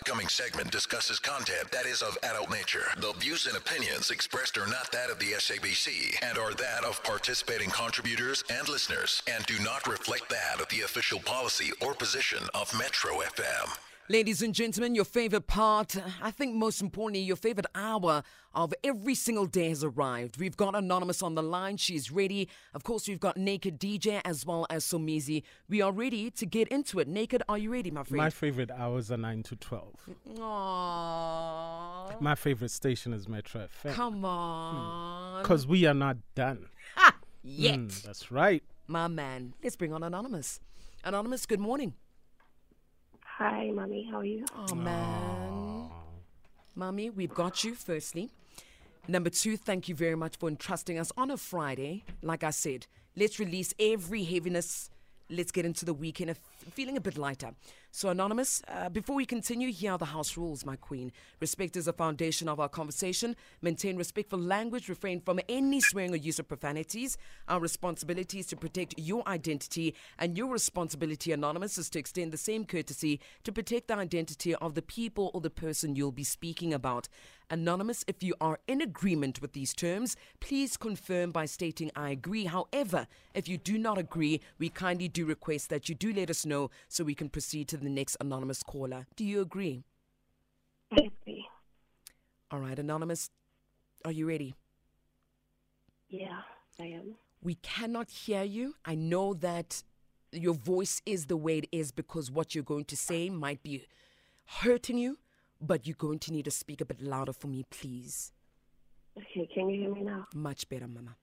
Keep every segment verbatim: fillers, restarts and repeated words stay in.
upcoming segment discusses content that is of adult nature. The views and opinions expressed are not that of the S A B C and are that of participating contributors and listeners and do not reflect that of the official policy or position of Metro F M. Ladies and gentlemen, your favorite part, I think most importantly, your favorite hour of every single day has arrived. We've got Anonymous on the line. She's ready. Of course, we've got Naked D J as well as Somizi. We are ready to get into it. Naked, are you ready, my friend? My favorite hours are nine to twelve. Aww. My favorite station is Metro F M. Come on. Because hmm. we are not done. Ha! Yet. Mm, that's right. My man. Let's bring on Anonymous. Anonymous, good morning. Hi, Mommy. How are you? Oh, man. Aww. Mommy, we've got you, firstly. Number two, thank you very much for entrusting us on a Friday. Like I said, let's release every heaviness. Let's get into the weekend of feeling a bit lighter. So, Anonymous, uh, before we continue, here are the house rules, my queen. Respect is the foundation of our conversation. Maintain respectful language. Refrain from any swearing or use of profanities. Our responsibility is to protect your identity, and your responsibility, Anonymous, is to extend the same courtesy to protect the identity of the people or the person you'll be speaking about. Anonymous, if you are in agreement with these terms, please confirm by stating, I agree. However, if you do not agree, we kindly do request that you do let us know so we can proceed to the next Anonymous caller. Do you agree? I agree. All right, Anonymous, are you ready? Yeah, I am. We cannot hear you. I know that your voice is the way it is because what you're going to say might be hurting you, but you're going to need to speak a bit louder for me, please. Okay, can you hear me now? Much better, Mama.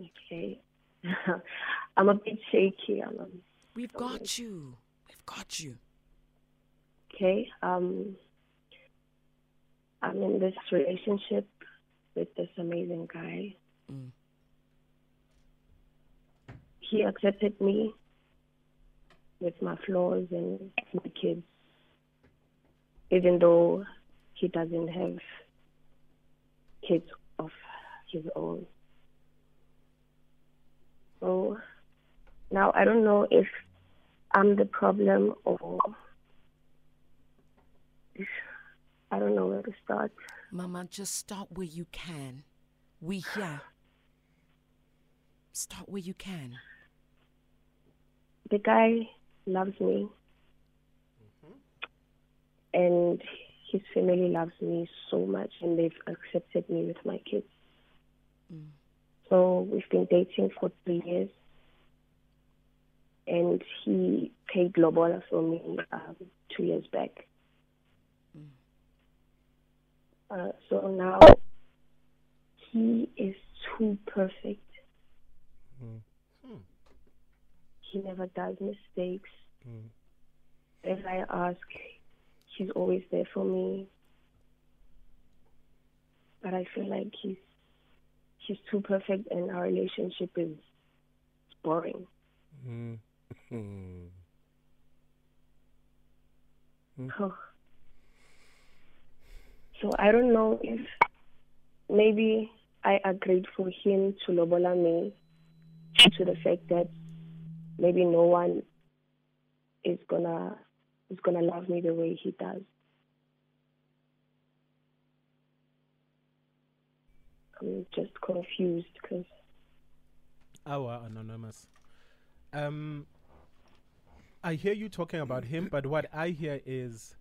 Okay. I'm a bit shaky. I'm a bit We've sorry. got you. We've got you. Okay. Um, I'm in this relationship with this amazing guy. Mm. He accepted me with my flaws and my kids, even though he doesn't have kids of his own. So now I don't know if I'm the problem or if I don't know where to start. Mama, just start where you can. We here. Start where you can. The guy loves me. And his family loves me so much, and they've accepted me with my kids. Mm. So we've been dating for three years, and he paid lobola for me um, two years back. Mm. Uh, so now he is too perfect. Mm. Mm. He never does mistakes. Mm. If I ask, he's always there for me, but I feel like he's he's too perfect, and our relationship is boring. Mm. Mm. Oh. So I don't know if maybe I agreed for him to lobola me due to the fact that maybe no one is gonna. He's gonna love me the way he does. I'm just confused because our Anonymous. Um, I hear you talking about him, but what I hear is,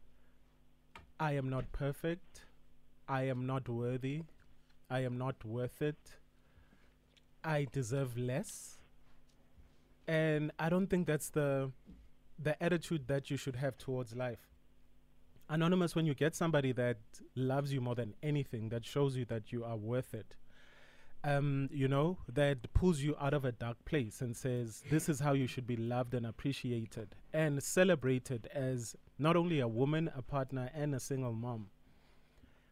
I am not perfect. I am not worthy. I am not worth it. I deserve less. And I don't think that's the. the attitude that you should have towards life. Anonymous, when you get somebody that loves you more than anything, that shows you that you are worth it, um, you know, that pulls you out of a dark place and says, this is how you should be loved and appreciated and celebrated as not only a woman, a partner, and a single mom,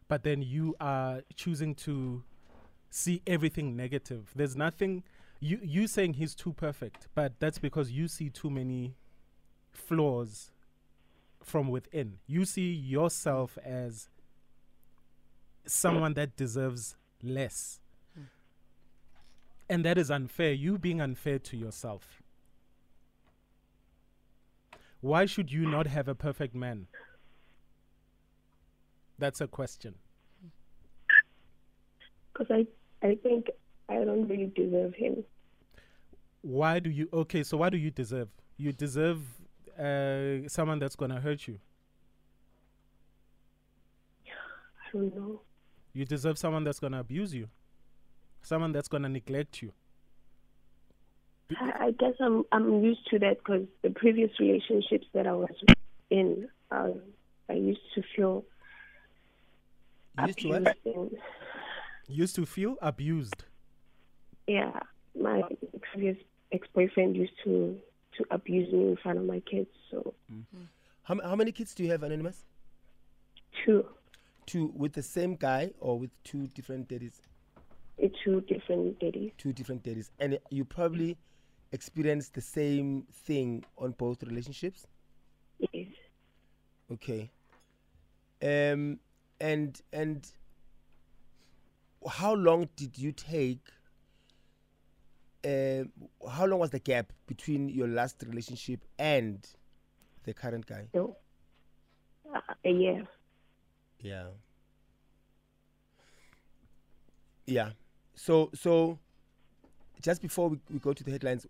but then you are choosing to see everything negative. There's nothing, you, you saying he's too perfect, but that's because you see too many flaws from within. You see yourself as someone that deserves less. Mm. And that is unfair. You being unfair to yourself. Why should you not have a perfect man? That's a question. Because I, I think I don't really deserve him. Why do you... Okay, so what do you deserve? You deserve uh, someone that's going to hurt you. I don't know. You deserve someone that's going to abuse you. Someone that's going to neglect you. I, I guess I'm I'm used to that because the previous relationships that I was in, um, I used to feel used abused. To what? Used to feel abused? Yeah. My previous ex-boyfriend used to, to abuse me in front of my kids. So, mm-hmm. how, how many kids do you have, Anonymous? Two. Two with the same guy or with two different daddies? Two different daddies. Two different daddies. And you probably experienced the same thing on both relationships? Yes. Okay. Um, and and how long did you take... Uh, how long was the gap between your last relationship and the current guy? No. Uh, a year. Yeah. Yeah. So, so just before we, we go to the headlines,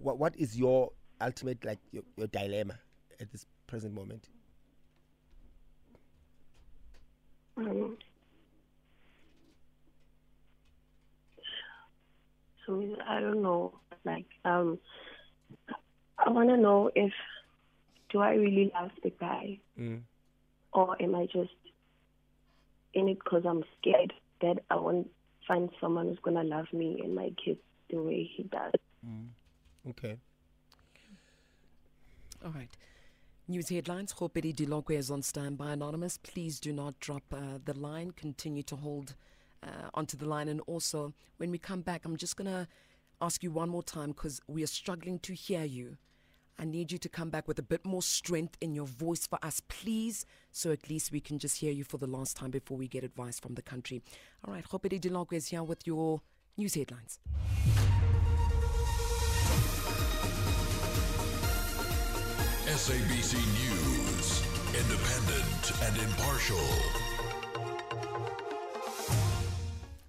what what is your ultimate, like, your, your dilemma at this present moment? Um, so I don't know. Like, um, I want to know if do I really love the guy, mm. or am I just in it because I'm scared that I won't find someone who's gonna love me and my kids the way he does. Mm. Okay. All right. News headlines. Khopedi Dilokwe is on standby. Anonymous, please do not drop uh, the line. Continue to hold uh, onto the line. And also, when we come back, I'm just gonna ask you one more time because we are struggling to hear you. I need you to come back with a bit more strength in your voice for us, please, so at least we can just hear you for the last time before we get advice from the country. All right, Khopedi Dilokwe is here with your news headlines. S A B C News, independent and impartial.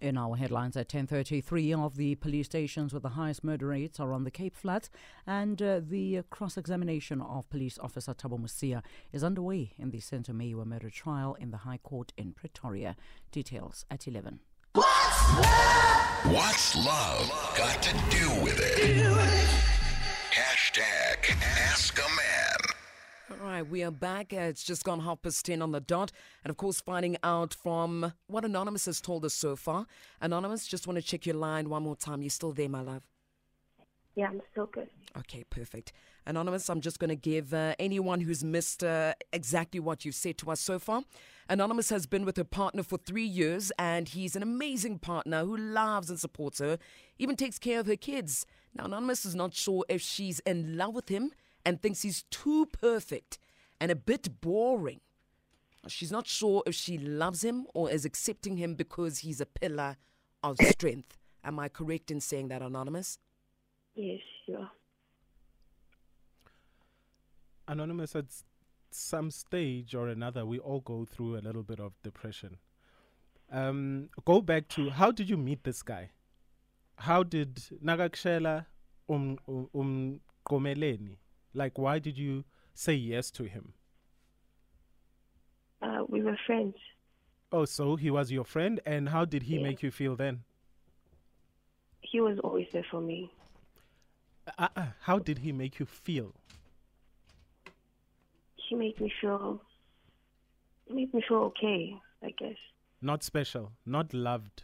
In our headlines at ten thirty, three of the police stations with the highest murder rates are on the Cape Flats, and uh, the cross-examination of police officer Thabo Musia is underway in the Senzo Meyiwa murder trial in the High Court in Pretoria. Details at eleven. What's love? What's love got to do with it? Do it. Hashtag Ask a Man. All right, we are back. Uh, it's just gone half past ten on the dot. And, of course, finding out from what Anonymous has told us so far. Anonymous, just want to check your line one more time. You still there, my love? Yeah, I'm still good. Okay, perfect. Anonymous, I'm just going to give uh, anyone who's missed uh, exactly what you've said to us so far. Anonymous has been with her partner for three years, and he's an amazing partner who loves and supports her, even takes care of her kids. Now, Anonymous is not sure if she's in love with him and thinks he's too perfect and a bit boring. She's not sure if she loves him or is accepting him because he's a pillar of strength. Am I correct in saying that, Anonymous? Yes, you are. Anonymous, at some stage or another, we all go through a little bit of depression. Um, go back to, how did you meet this guy? How did Nagakshela um um Komeleni? Like, why did you say yes to him? Uh, we were friends. Oh, so he was your friend, and how did he yeah. make you feel then? He was always there for me. Uh, uh, how did he make you feel? He made me feel... He made me feel okay, I guess. Not special, not loved,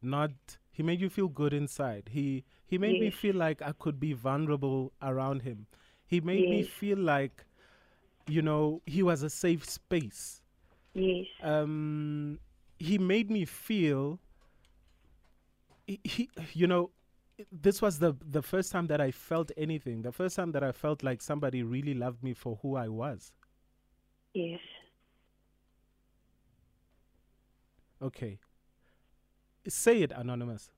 not... He made you feel good inside. He, he made yes. me feel like I could be vulnerable around him. He made yes. me feel like, you know, he was a safe space. Yes. Um, he made me feel, he, he, you know, this was the, the first time that I felt anything. The first time that I felt like somebody really loved me for who I was. Yes. Okay. Say it, Anonymous.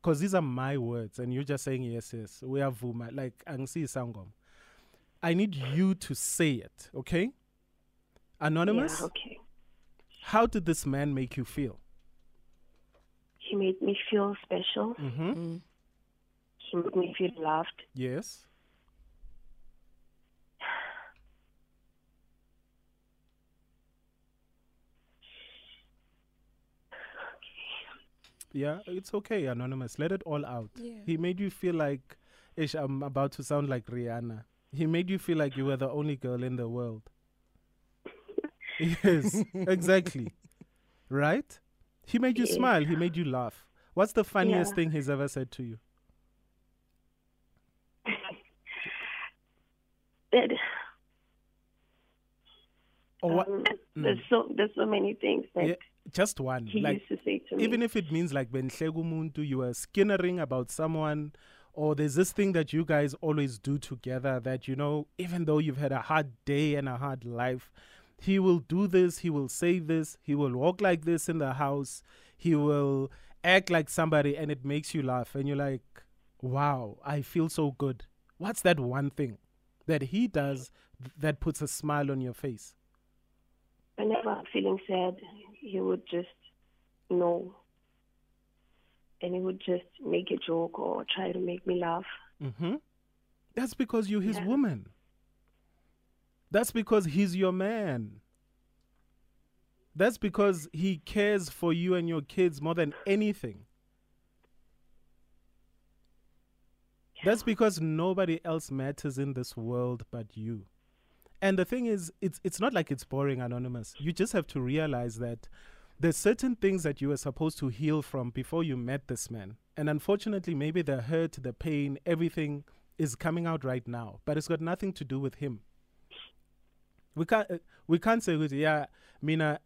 Because these are my words and you're just saying yes, yes. We are Vuma. Like, Angsi Sangom. I need you to say it, okay? Anonymous, yeah, okay. How did this man make you feel? He made me feel special. Mm-hmm. Mm. He made me feel loved. Yes. Yeah, it's okay, Anonymous. Let it all out. Yeah. He made you feel like, ish, I'm about to sound like Rihanna. He made you feel like you were the only girl in the world. Yes, exactly. Right? He made you yeah. smile. He made you laugh. What's the funniest yeah. thing he's ever said to you? It, oh, um, mm. there's, so, there's so many things that... Yeah. Just one. He like, used to say to me. Even if it means like when Muntu, you are skinnering about someone, or there's this thing that you guys always do together that, you know, even though you've had a hard day and a hard life, he will do this, he will say this, he will walk like this in the house, he will act like somebody, and it makes you laugh. And you're like, wow, I feel so good. What's that one thing that he does that puts a smile on your face? Whenever I'm feeling sad, he would just know. And he would just make a joke or try to make me laugh. Mm-hmm. That's because you're his yeah. woman. That's because he's your man. That's because he cares for you and your kids more than anything. Yeah. That's because nobody else matters in this world but you. And the thing is, it's it's not like it's boring, Anonymous. You just have to realize that there's certain things that you were supposed to heal from before you met this man. And unfortunately, maybe the hurt, the pain, everything is coming out right now. But it's got nothing to do with him. We can't, uh, we can't say, yeah, Mina,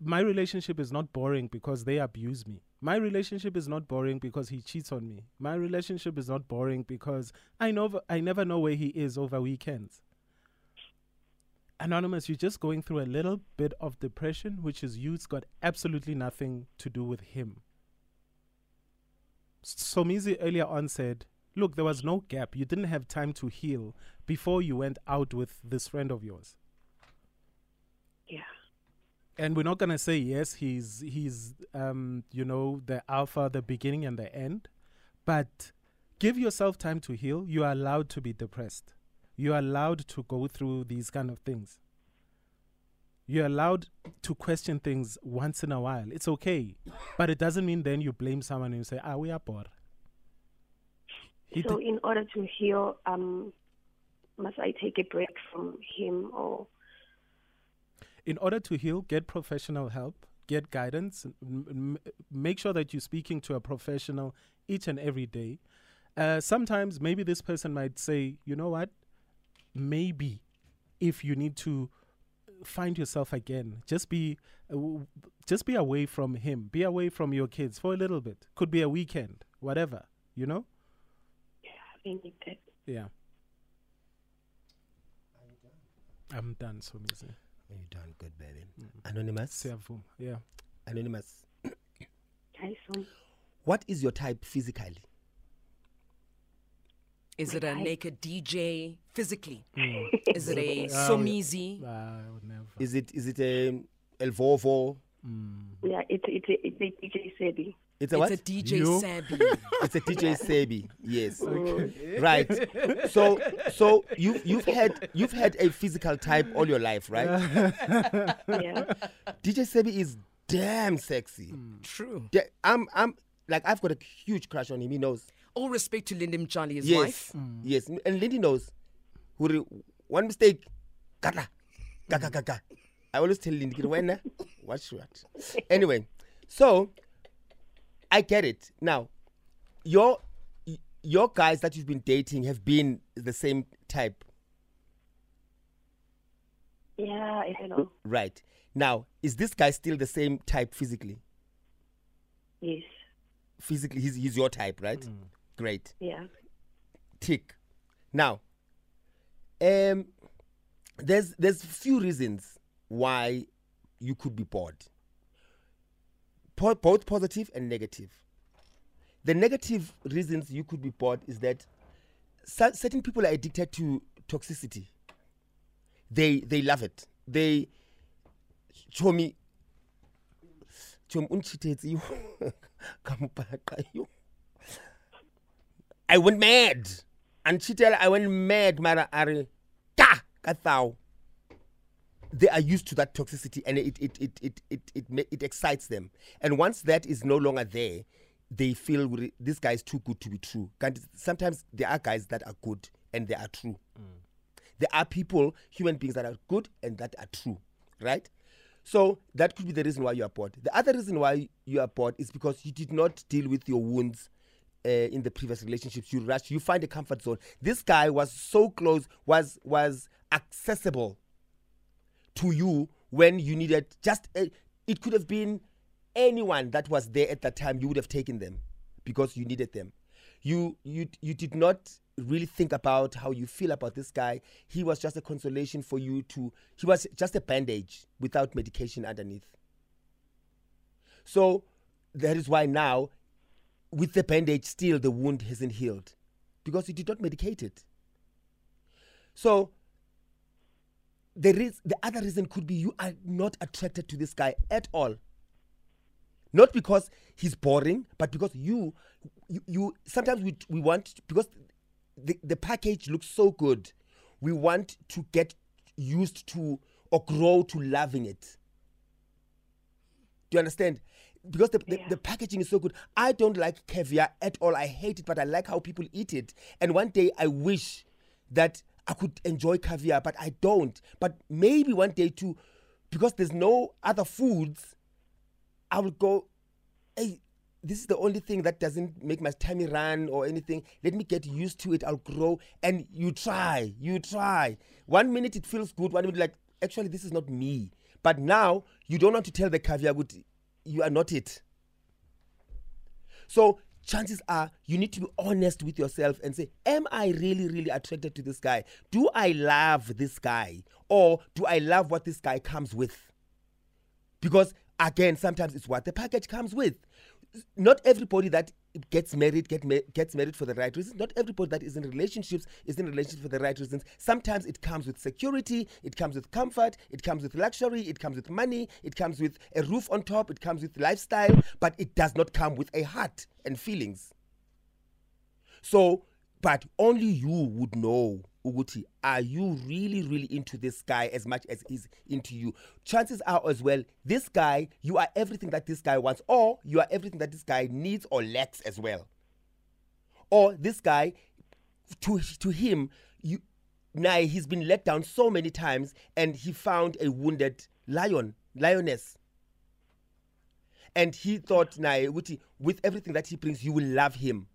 my relationship is not boring because they abuse me. My relationship is not boring because he cheats on me. My relationship is not boring because I know I never know where he is over weekends. Anonymous, you're just going through a little bit of depression, which is you. It's got absolutely nothing to do with him. Somizi earlier on said, look, there was no gap. You didn't have time to heal before you went out with this friend of yours. Yeah. And we're not going to say, yes, he's, he's um, you know, the alpha, the beginning and the end. But give yourself time to heal. You are allowed to be depressed. You're allowed to go through these kind of things. You're allowed to question things once in a while. It's okay. But it doesn't mean then you blame someone and you say, ah, we are poor. He so in order to heal, um, must I take a break from him? Or? In order to heal, get professional help, get guidance. M- m- make sure that you're speaking to a professional each and every day. Uh, sometimes maybe this person might say, you know what? Maybe if you need to find yourself again, just be uh, w- just be away from him, be away from your kids for a little bit. Could be a weekend, whatever, you know? Yeah, I need that. Yeah. Are you done? I'm done, so easy. Are you done? Good, baby. Mm-hmm. Anonymous? Yeah. Anonymous. What is your type physically? Is My it a type? Naked D J physically? Mm. Is it a Somizi? Is it is it a El Vovo? Mm. Yeah, it's it's a, it's a D J Sebi. It's a what? It's a D J Sebi. It's a D J yeah. Sebi. Yes. Okay. Right. So so you you've had you've had a physical type all your life, right? Yeah. yeah. D J Sebi is damn sexy. Mm. True. Yeah, I'm I'm like I've got a huge crush on him. He knows. All respect to Lindy Charlie, his yes, wife. Mm. Yes, and Lindy knows. One mistake. Gata. Gata, gata. I always tell Lindy, watch what. Anyway, so I get it. Now, your your guys that you've been dating have been the same type. Yeah, I know. Right. Now, is this guy still the same type physically? Yes. Physically, he's, he's your type, right? Mm. Great. Yeah. Tick. Now, um, there's there's few reasons why you could be bored. Po- both positive and negative. The negative reasons you could be bored is that su- certain people are addicted to toxicity. They they love it. They show me I went mad. And she tell I went mad, Mara Ari. Ka Kathao. They are used to that toxicity and it it it it it it it, it excites them. And once that is no longer there, they feel this guy is too good to be true. Sometimes there are guys that are good and they are true. Mm. There are people, human beings that are good and that are true, right? So that could be the reason why you are bored. The other reason why you are bored is because you did not deal with your wounds uh, in the previous relationships. You rush. You find a comfort zone. This guy was so close, was was accessible to you when you needed just... A, it could have been anyone that was there at that time. You would have taken them because you needed them. You you you did not really think about how you feel about this guy. He was just a consolation for you to... He was just a bandage without medication underneath. So that is why now, with the bandage still, the wound hasn't healed because you did not medicate it. So there is, the other reason could be you are not attracted to this guy at all. Not because he's boring, but because you... you, you sometimes we, we want... because. The, the package looks so good. We want to get used to or grow to loving it. Do you understand? Because the, yeah. the, the packaging is so good. I don't like caviar at all. I hate it, but I like how people eat it. And one day I wish that I could enjoy caviar, but I don't. But maybe one day too, because there's no other foods, I will go, hey, this is the only thing that doesn't make my tummy run or anything. Let me get used to it. I'll grow. And you try. You try. One minute it feels good. One minute like, actually, this is not me. But now you don't want to tell the caviar, you are not it. So chances are you need to be honest with yourself and say, am I really, really attracted to this guy? Do I love this guy? Or do I love what this guy comes with? Because, again, sometimes it's what the package comes with. Not everybody that gets married get ma- gets married for the right reasons. Not everybody that is in relationships is in relationships for the right reasons. Sometimes it comes with security, it comes with comfort, it comes with luxury, it comes with money, it comes with a roof on top, it comes with lifestyle, but it does not come with a heart and feelings. So, but only you would know, Uguti, are you really, really into this guy as much as he's into you? Chances are as well, this guy, you are everything that this guy wants, or you are everything that this guy needs or lacks as well. Or this guy, to to him, you, now he's been let down so many times and he found a wounded lion, lioness. And he thought, now, Uguti, with everything that he brings, you will love him.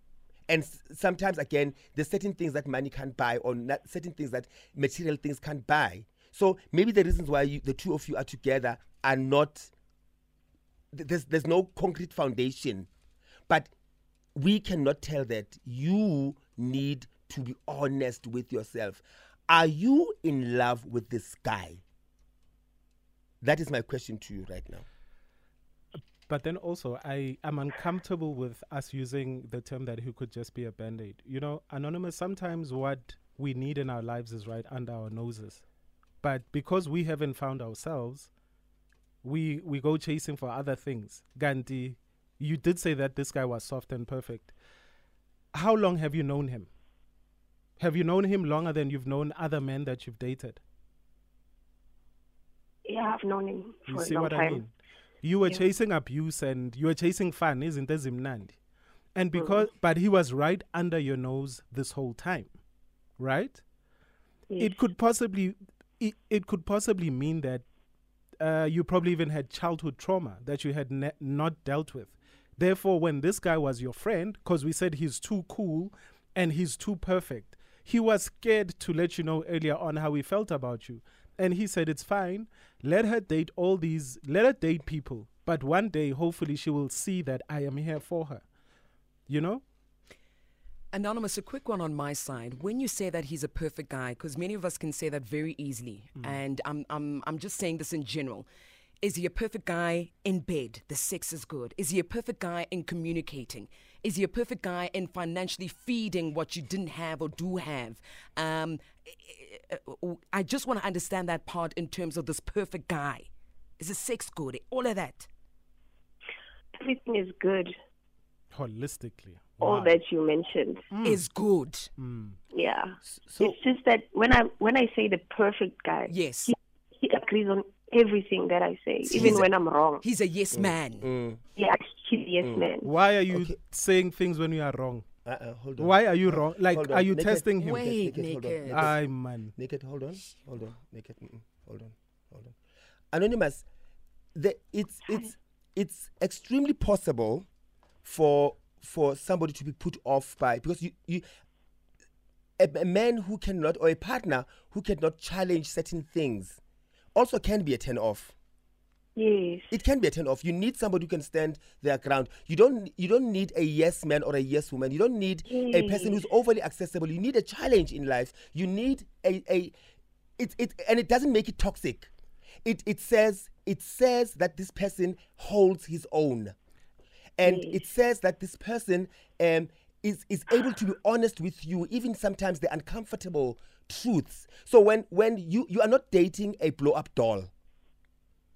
And sometimes, again, there's certain things that money can't buy or not, certain things that material things can't buy. So maybe the reasons why you, the two of you are together are not, there's, there's no concrete foundation. But we cannot tell that. You need to be honest with yourself. Are you in love with this guy? That is my question to you right now. But then also, I am uncomfortable with us using the term that he could just be a band-aid. You know, Anonymous, sometimes what we need in our lives is right under our noses. But because we haven't found ourselves, we we go chasing for other things. Gandhi, you did say that this guy was soft and perfect. How long have you known him? Have you known him longer than you've known other men that you've dated? Yeah, I've known him for a long time. You see what I mean? You were yeah. chasing abuse and you were chasing fun, isn't there, Zimnandi? And because, mm. but he was right under your nose this whole time, right? Yes. It could possibly, it, it could possibly mean that uh, you probably even had childhood trauma that you had ne- not dealt with. Therefore, when this guy was your friend, because we said he's too cool and he's too perfect, he was scared to let you know earlier on how he felt about you. And he said, it's fine. Let her date all these, let her date people. But one day, hopefully, she will see that I am here for her. You know? Anonymous, a quick one on my side. When you say that he's a perfect guy, because many of us can say that very easily. Mm. And I'm, I'm, I'm just saying this in general. Is he a perfect guy in bed? The sex is good. Is he a perfect guy in communicating? Is he a perfect guy in financially feeding what you didn't have or do have? Um, I just want to understand that part in terms of this perfect guy. Is his sex good? All of that. everything is good. Holistically. Wow. All that you mentioned mm. is good. Mm. Yeah. So, it's just that when I when I say the perfect guy, yes, he, he agrees on everything that I say, he's even a, when I'm wrong. He's a yes mm. man. Mm. Yeah, he's a yes mm. man. Why are you okay. saying things when you are wrong? Uh-uh, hold on. Why are you wrong? Like, are you naked. testing him? Wait, naked. naked. naked. I man. Naked. Hold on. Hold on. Naked. Mm-mm. Hold on. Hold on. Anonymous. The, it's it's it's extremely possible for for somebody to be put off by, because you, you a, a man who cannot, or a partner who cannot challenge certain things also can be a turn off. Yes. It can be a turn off. You need somebody who can stand their ground. You don't you don't need a yes man or a yes woman. You don't need yes. a person who's overly accessible. You need a challenge in life. You need a a it it and it doesn't make it toxic. It it says it says that this person holds his own. And yes. it says that this person um, is is able to be honest with you, even sometimes the uncomfortable truths. So when when you you are not dating a blow up doll,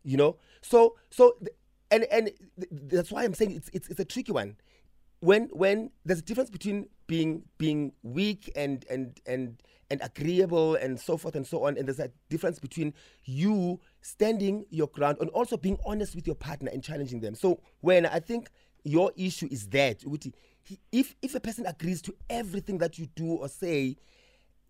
you know. So so th- and and th- that's why I'm saying it's it's it's a tricky one. When when there's a difference between being being weak and and and and agreeable and so forth and so on, and there's a difference between you standing your ground and also being honest with your partner and challenging them. So when I think your issue is that, if if a person agrees to everything that you do or say,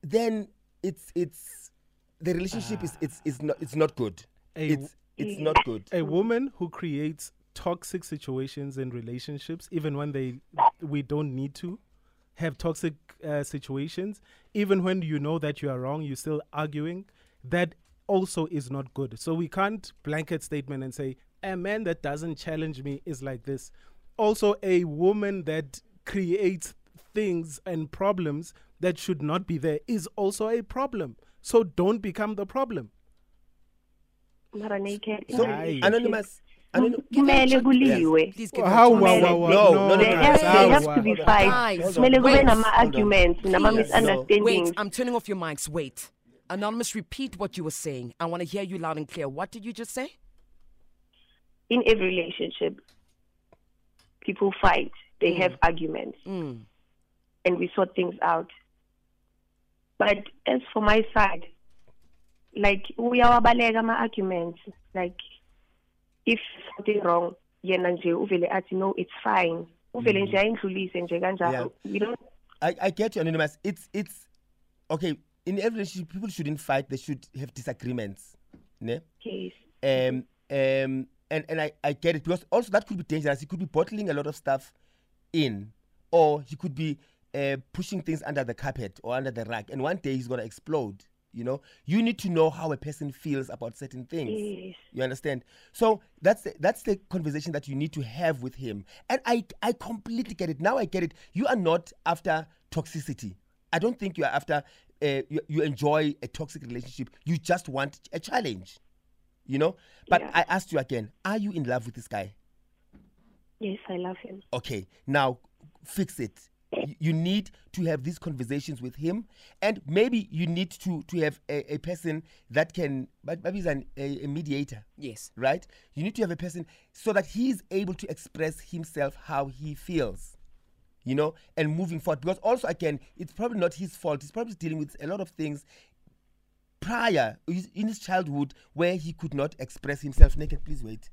then it's it's the relationship ah. is it's it's not it's not good. A, it's it's not good. A woman who creates toxic situations in relationships, even when they we don't need to have toxic uh, situations, even when you know that you are wrong, you're still arguing. That also is not good. So we can't blanket statement and say a man that doesn't challenge me is like this. Also, a woman that creates things and problems that should not be there is also a problem. So don't become the problem. Not naked. So, Anonymous. I don't know. Yes. Please get how wow, wow, wow. No, no, no, no, they, have, they have to be fights. Wait, I'm turning off your mics. Wait. Anonymous, repeat what you were saying. I want to hear you loud and clear. What did you just say? In every relationship, people fight. They mm. have arguments. Mm. And we sort things out. But as for my side, like, we are my arguments. Like, if something wrong, yeah, no, it's fine. Yeah. We don't. I, I get you, Anonymous. It's it's okay. In every relationship, people shouldn't fight. They should have disagreements. Ne? Yes. Um. Um. And and I, I get it, because also that could be dangerous. He could be bottling a lot of stuff in, or he could be uh, pushing things under the carpet or under the rug, and one day he's gonna explode. You know, you need to know how a person feels about certain things. Yes. You understand? So that's the, that's the conversation that you need to have with him. And I, I completely get it. Now I get it. You are not after toxicity. I don't think you are after, uh, you, you enjoy a toxic relationship. You just want a challenge, you know? But yeah. I asked you again, are you in love with this guy? Yes, I love him. Okay, now fix it. You need to have these conversations with him, and maybe you need to, to have a, a person that can, but maybe he's an, a, a mediator. Yes. Right? You need to have a person so that he is able to express himself how he feels, you know, and moving forward. Because also, again, it's probably not his fault. He's probably dealing with a lot of things prior, in his childhood, where he could not express himself. Naked, please wait.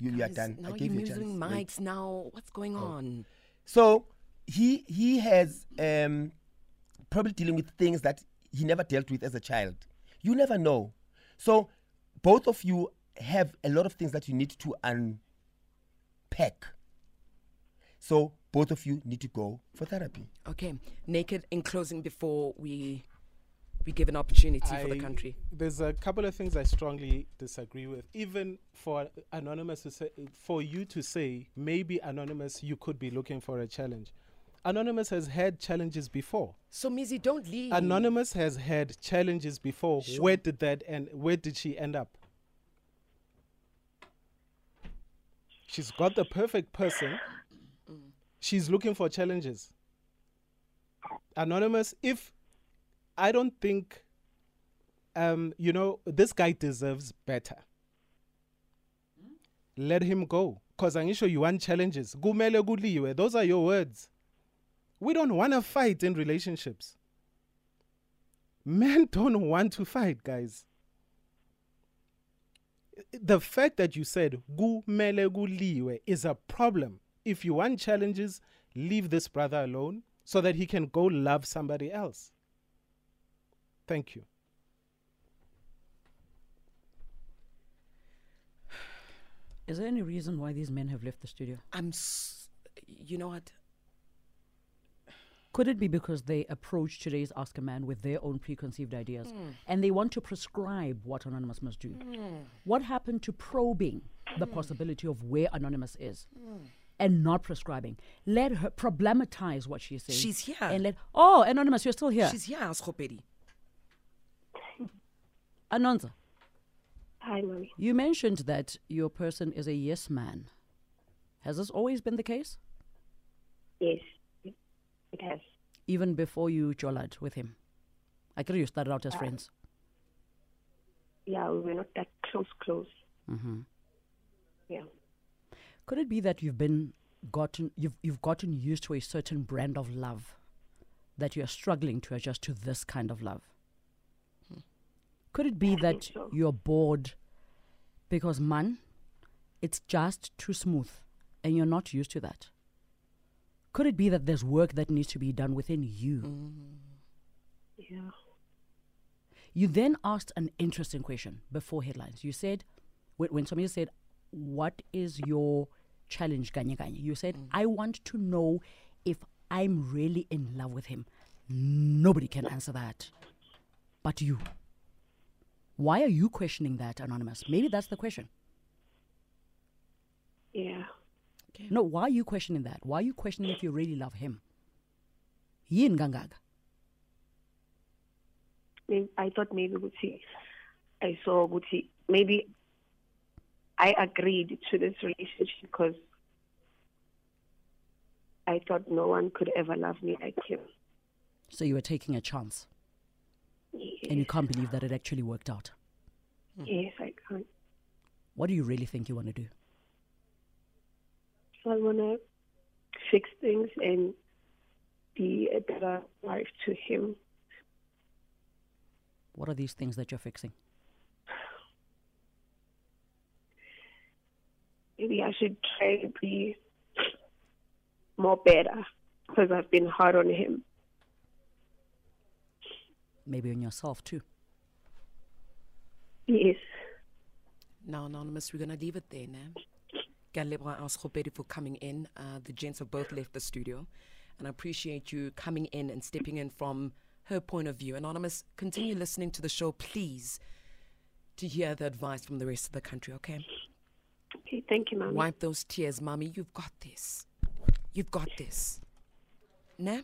You, you are done. Now I gave you're you using mics. Wait. Now, what's going oh. on? So... He he has um, probably dealing with things that he never dealt with as a child. You never know. So both of you have a lot of things that you need to unpack. So both of you need to go for therapy. Okay. Naked, in closing, before we we give an opportunity I, for the country. There's a couple of things I strongly disagree with. Even for Anonymous to say, for you to say, maybe Anonymous, you could be looking for a challenge. Anonymous has had challenges before. So, Mizzy, don't leave. Anonymous has had challenges before. Sure. Where did that end? Where did she end up? She's got the perfect person. Mm. She's looking for challenges. Anonymous, if... I don't think, um, you know, this guy deserves better. Mm. Let him go. because angisho you want challenges. Kumele kuliwe. Those are your words. We don't want to fight in relationships. Men don't want to fight, guys. The fact that you said kumele kuliwe is a problem. If you want challenges, leave this brother alone so that he can go love somebody else. Thank you. Is there any reason why these men have left the studio? I'm, s you know what? Could it be because they approach today's Ask a Man with their own preconceived ideas mm. and they want to prescribe what Anonymous must do? Mm. What happened to probing the mm. possibility of where Anonymous is mm. and not prescribing? Let her problematize what she says. She's here. And let, oh, Anonymous, you're still here. She's here, Anskopedi. Anonza. Hi, Mommy. You mentioned that your person is a yes man. Has this always been the case? Yes, it has. Even before you jolad with him? I think you started out as uh, friends. Yeah, we were not that close, close. Mm-hmm. Yeah. Could it be that you've been gotten, you've, you've gotten used to a certain brand of love, that you are struggling to adjust to this kind of love? Could it be that so. you're bored because, man, it's just too smooth and you're not used to that? Could it be that there's work that needs to be done within you? Mm. Yeah. You then asked an interesting question before headlines. You said, when somebody said, what is your challenge, Ganye Ganye? You said, mm. I want to know if I'm really in love with him. Nobody can answer that but you. Why are you questioning that, Anonymous? Maybe that's the question. Yeah. Okay. No, why are you questioning that? Why are you questioning if you really love him? Yin Gangaga. I thought maybe Guti, I saw Guti. Maybe I agreed to this relationship because I thought no one could ever love me like him. So you were taking a chance? Yes. And you can't believe that it actually worked out? Yes, I can't. What do you really think you want to do? So I want to fix things and be a better wife to him. What are these things that you're fixing? Maybe I should try to be more better because I've been hard on him. Maybe on yourself too. Yes. Now, Anonymous, we're going to leave it there now. Galebra asked Khopedi for coming in. Uh, the gents have both left the studio. And I appreciate you coming in and stepping in from her point of view. Anonymous, continue listening to the show, please, to hear the advice from the rest of the country, okay? Okay, thank you, Mommy. Wipe those tears, Mommy. You've got this. You've got this. Nah?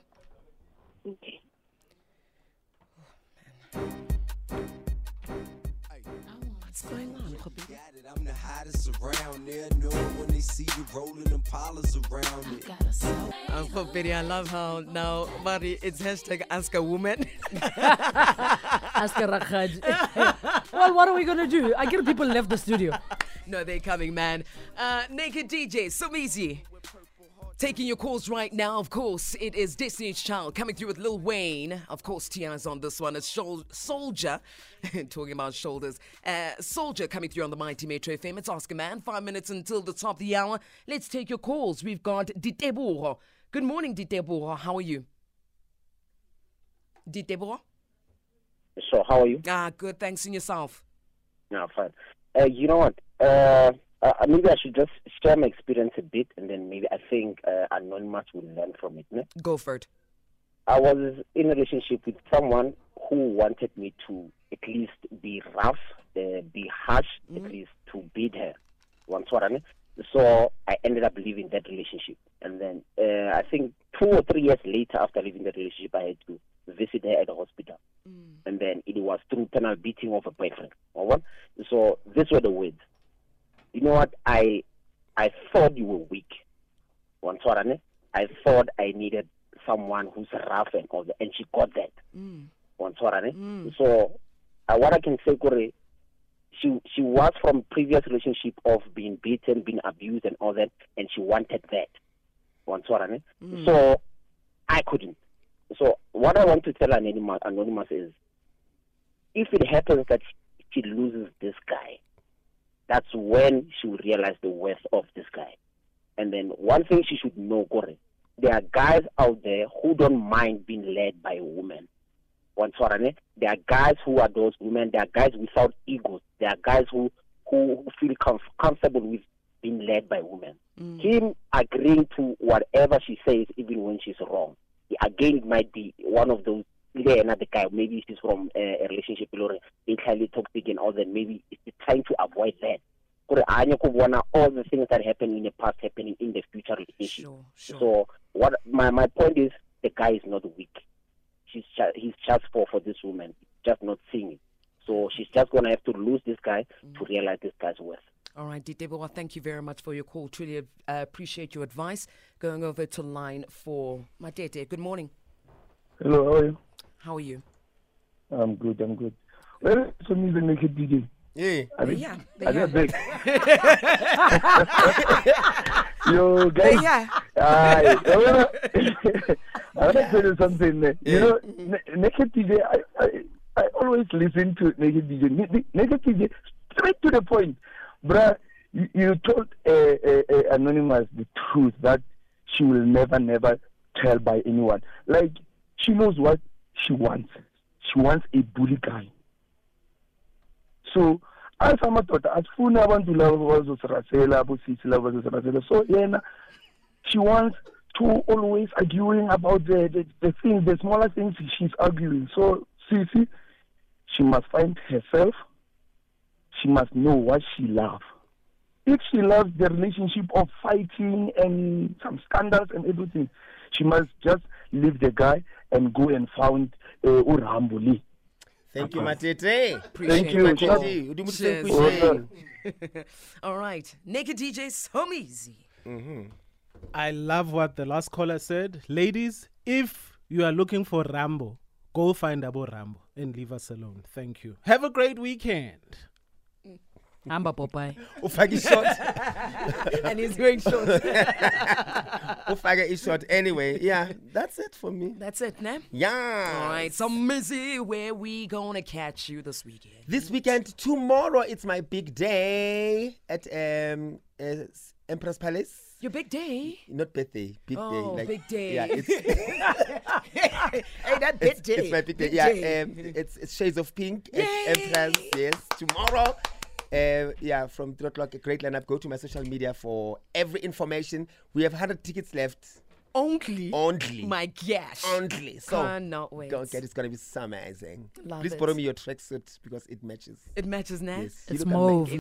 Okay. What's going on, Khopedi? I'm the hottest around there. No, when they see you rolling them Impalas around it. I'm Khopedi. I love how now, Mari, it's hashtag ask a woman. Ask a Rakhaj. Well, what are we going to do? I get people left the studio. No, they're coming, man. Uh, Naked D J, so easy. Taking your calls right now, of course, it is Destiny's Child coming through with Lil Wayne. Of course, Tiana's on this one. It's Shol Soldier, talking about shoulders. Uh, Soldier coming through on the mighty Metro F M. It's Ask a Man. Five minutes until the top of the hour. Let's take your calls. We've got Diteboho. Good morning, Diteboho. How are you? Diteboho? So, how are you? Ah, good. Thanks. And yourself? No, fine. Uh, you know what? Uh... Uh, maybe I should just share my experience a bit, and then maybe I think uh, Anonymous will learn from it. No? Go for it. I was in a relationship with someone who wanted me to at least be rough, uh, be harsh, mm-hmm. at least to beat her. Once what I mean. So I ended up leaving that relationship. And then uh, I think two or three years later after leaving that relationship, I had to visit her at the hospital. Mm. And then it was through penal beating of a boyfriend. So these were the words. You know what? I I thought you were weak. I thought I needed someone who's rough and all that, and she got that. Mm. So uh, what I can say, Corey, she she was from previous relationship of being beaten, being abused and all that, and she wanted that. Mm. So I couldn't. So what I want to tell Anonymous, Anonymous is, if it happens that she loses this guy, that's when she will realize the worth of this guy. And then one thing she should know, Gore, there are guys out there who don't mind being led by a woman. There are guys who are those women. There are guys without egos. There are guys who, who feel comf- comfortable with being led by women. Mm. Him agreeing to whatever she says, even when she's wrong. Again, it might be one of those, yeah, another guy, maybe she's from a relationship, it's highly toxic and all that. Maybe it's trying to avoid that. All the things that happen in the past happening in the future relationship. Sure, sure. So what my, my point is, the guy is not weak. She's just, he's just for, for this woman, just not seeing it. So she's just going to have to lose this guy mm. to realize this guy's worth. All right, Diteboa, thank you very much for your call. Truly uh, appreciate your advice. Going over to line four. Matete, good morning. Hello, how are you? How are you? I'm good, I'm good. Well, so me the naked D J. Yeah. Are they, yeah, they are. Are they back? Yo, guys. Yeah. I want to tell you something. Yeah. You know, n- naked D J, I, I, I always listen to naked D J. Naked D J, straight to the point. Bruh, you, you told uh, uh, uh, Anonymous the truth that she will never, never tell by anyone. Like, she knows what she wants. She wants a bully guy. So, as I'm a daughter, as soon as I want to love versus Rasela, versus Rasela, so then she wants to always arguing about the, the, the things, the smaller things she's arguing. So, see, see, she must find herself. She must know what she loves. If she loves the relationship of fighting and some scandals and everything, she must just leave the guy and go and found uh, Urambuli. Thank you, Matete. Thank you, Matete. All right. Naked D Js, home easy. Mm-hmm. I love what the last caller said. Ladies, if you are looking for Rambo, go find Abo Rambo and leave us alone. Thank you. Have a great weekend. I'm a Popeye. Ufagi short. And he's doing short. Ufagi is short. Anyway, yeah, that's it for me. That's it, ne? Yeah. All right, so Missy, where we gonna catch you this weekend? This weekend, tomorrow, it's my big day at um, uh, Empress Palace. Your big day? Not birthday, big oh, day. Oh, like, big day. Yeah, it's hey, that big it's, day. It's my big day. Big yeah, day. Um, it's, it's Shades of Pink. Yay. At Empress, yes, tomorrow. Uh, yeah, from three o'clock, a great lineup. Go to my social media for every information. We have one hundred tickets left. Only? Only. My gosh. Only. So, cannot wait. Don't get it's going to be so amazing. Love Please it. Borrow me your tracksuit because it matches. It matches now? Yes. It's mauve.